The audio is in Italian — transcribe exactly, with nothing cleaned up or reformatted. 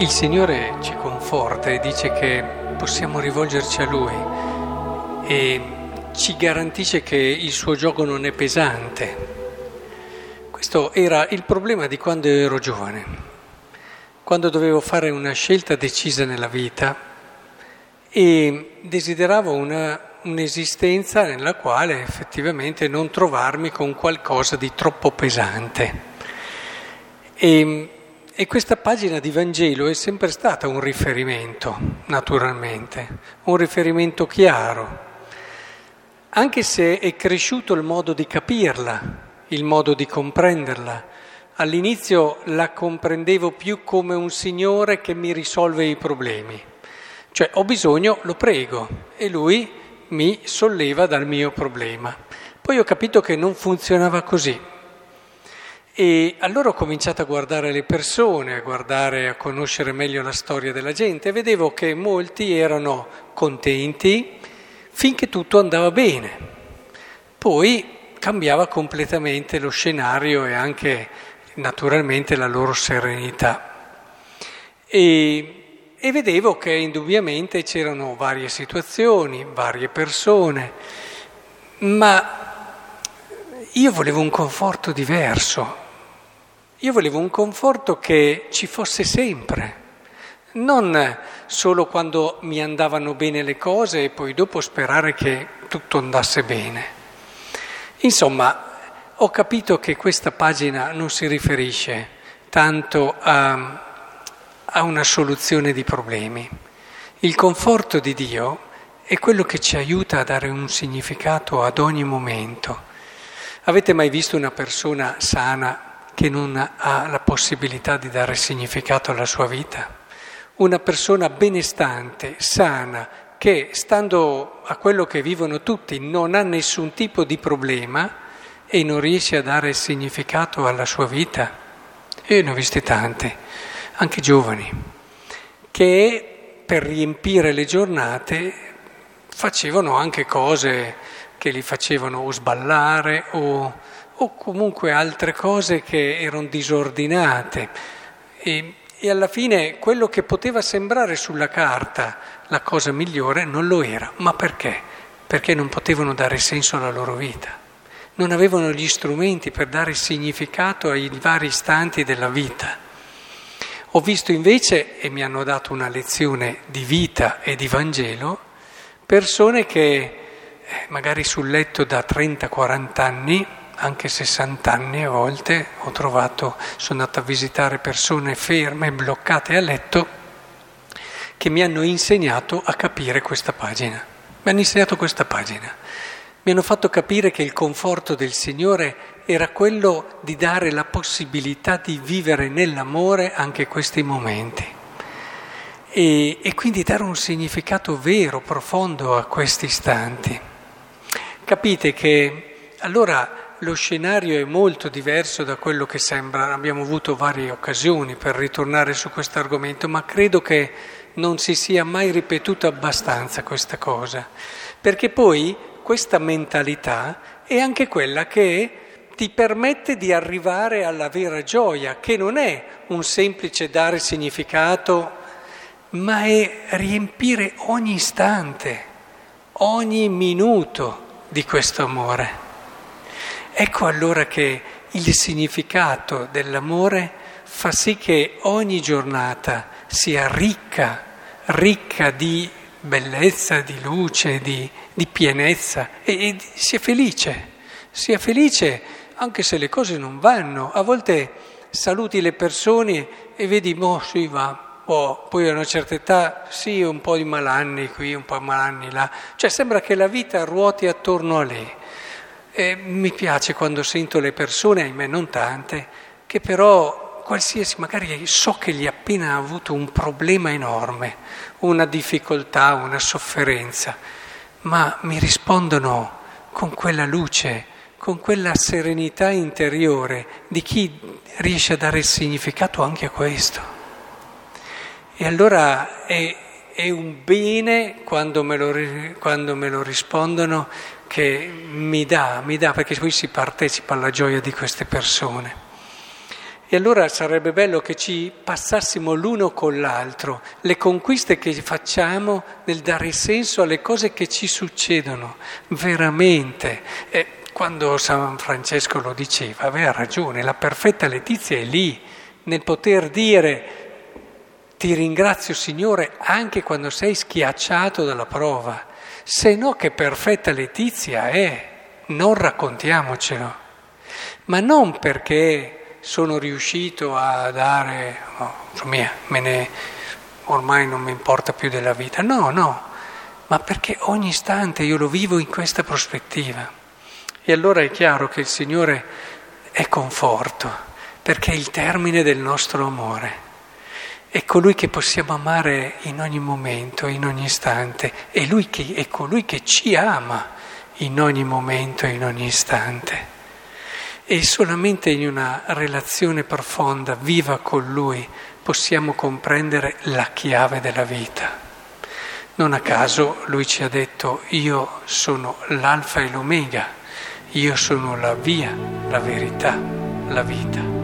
Il Signore ci conforta e dice che possiamo rivolgerci a Lui e ci garantisce che il suo giogo non è pesante. Questo era il problema di quando ero giovane, quando dovevo fare una scelta decisa nella vita e desideravo una, un'esistenza nella quale effettivamente non trovarmi con qualcosa di troppo pesante. E, e questa pagina di Vangelo è sempre stata un riferimento, naturalmente, un riferimento chiaro, anche se è cresciuto il modo di capirla, il modo di comprenderla. All'inizio la comprendevo più come un Signore che mi risolve i problemi. Cioè ho bisogno, lo prego, e Lui mi solleva dal mio problema. Poi ho capito che non funzionava così. E allora ho cominciato a guardare le persone, a guardare, a conoscere meglio la storia della gente e vedevo che molti erano contenti finché tutto andava bene. Poi cambiava completamente lo scenario e anche naturalmente la loro serenità. E, e vedevo che indubbiamente c'erano varie situazioni, varie persone, ma io volevo un conforto diverso. Io volevo un conforto che ci fosse sempre, non solo quando mi andavano bene le cose e poi dopo sperare che tutto andasse bene. Insomma, ho capito che questa pagina non si riferisce tanto a, a una soluzione di problemi. Il conforto di Dio è quello che ci aiuta a dare un significato ad ogni momento. Avete mai visto una persona sana che non ha la possibilità di dare significato alla sua vita? Una persona benestante, sana, che, stando a quello che vivono tutti, non ha nessun tipo di problema e non riesce a dare significato alla sua vita. Io ne ho visti tanti, anche giovani, che per riempire le giornate facevano anche cose che li facevano o sballare o, o comunque altre cose che erano disordinate. E, E alla fine quello che poteva sembrare sulla carta la cosa migliore non lo era. Ma perché? Perché non potevano dare senso alla loro vita. Non avevano gli strumenti per dare significato ai vari istanti della vita. Ho visto invece, e mi hanno dato una lezione di vita e di Vangelo, persone che magari sul letto da trenta quaranta anni, anche sessanta anni a volte, ho trovato, sono andato a visitare persone ferme, bloccate a letto, che mi hanno insegnato a capire questa pagina. Mi hanno insegnato questa pagina. Mi hanno fatto capire che il conforto del Signore era quello di dare la possibilità di vivere nell'amore anche questi momenti. E, e quindi dare un significato vero, profondo a questi istanti. Capite che allora lo scenario è molto diverso da quello che sembra. Abbiamo avuto varie occasioni per ritornare su questo argomento, ma credo che non si sia mai ripetuta abbastanza questa cosa, perché poi questa mentalità è anche quella che ti permette di arrivare alla vera gioia, che non è un semplice dare significato, ma è riempire ogni istante, ogni minuto di questo amore. Ecco allora che il significato dell'amore fa sì che ogni giornata sia ricca, ricca di bellezza, di luce, di, di pienezza e, e sia felice, sia felice anche se le cose non vanno. A volte saluti le persone e vedi, boh, sì, va, boh, poi a una certa età, sì, un po' di malanni qui, un po' di malanni là. Cioè sembra che la vita ruoti attorno a lei. E mi piace quando sento le persone, ahimè non tante, che però qualsiasi, magari so che gli ha appena avuto un problema enorme, una difficoltà, una sofferenza, ma mi rispondono con quella luce, con quella serenità interiore di chi riesce a dare il significato anche a questo. E allora è, è un bene quando me lo, quando me lo rispondono, che mi dà, mi dà, perché qui si partecipa alla gioia di queste persone. E allora sarebbe bello che ci passassimo l'uno con l'altro, le conquiste che facciamo nel dare senso alle cose che ci succedono, veramente. E quando San Francesco lo diceva, aveva ragione, la perfetta letizia è lì, nel poter dire ti ringrazio Signore anche quando sei schiacciato dalla prova, se no che perfetta letizia è, non raccontiamocelo, ma non perché sono riuscito a dare, oh, insomma, me ne, ormai non mi importa più della vita, no, no, ma perché ogni istante io lo vivo in questa prospettiva. E allora è chiaro che il Signore è conforto, perché è il termine del nostro amore. È colui che possiamo amare in ogni momento, in ogni istante, è, lui che, è colui che ci ama in ogni momento, in ogni istante. E solamente in una relazione profonda, viva con Lui, possiamo comprendere la chiave della vita. Non a caso Lui ci ha detto: io sono l'alfa e l'omega, io sono la via, la verità, la vita.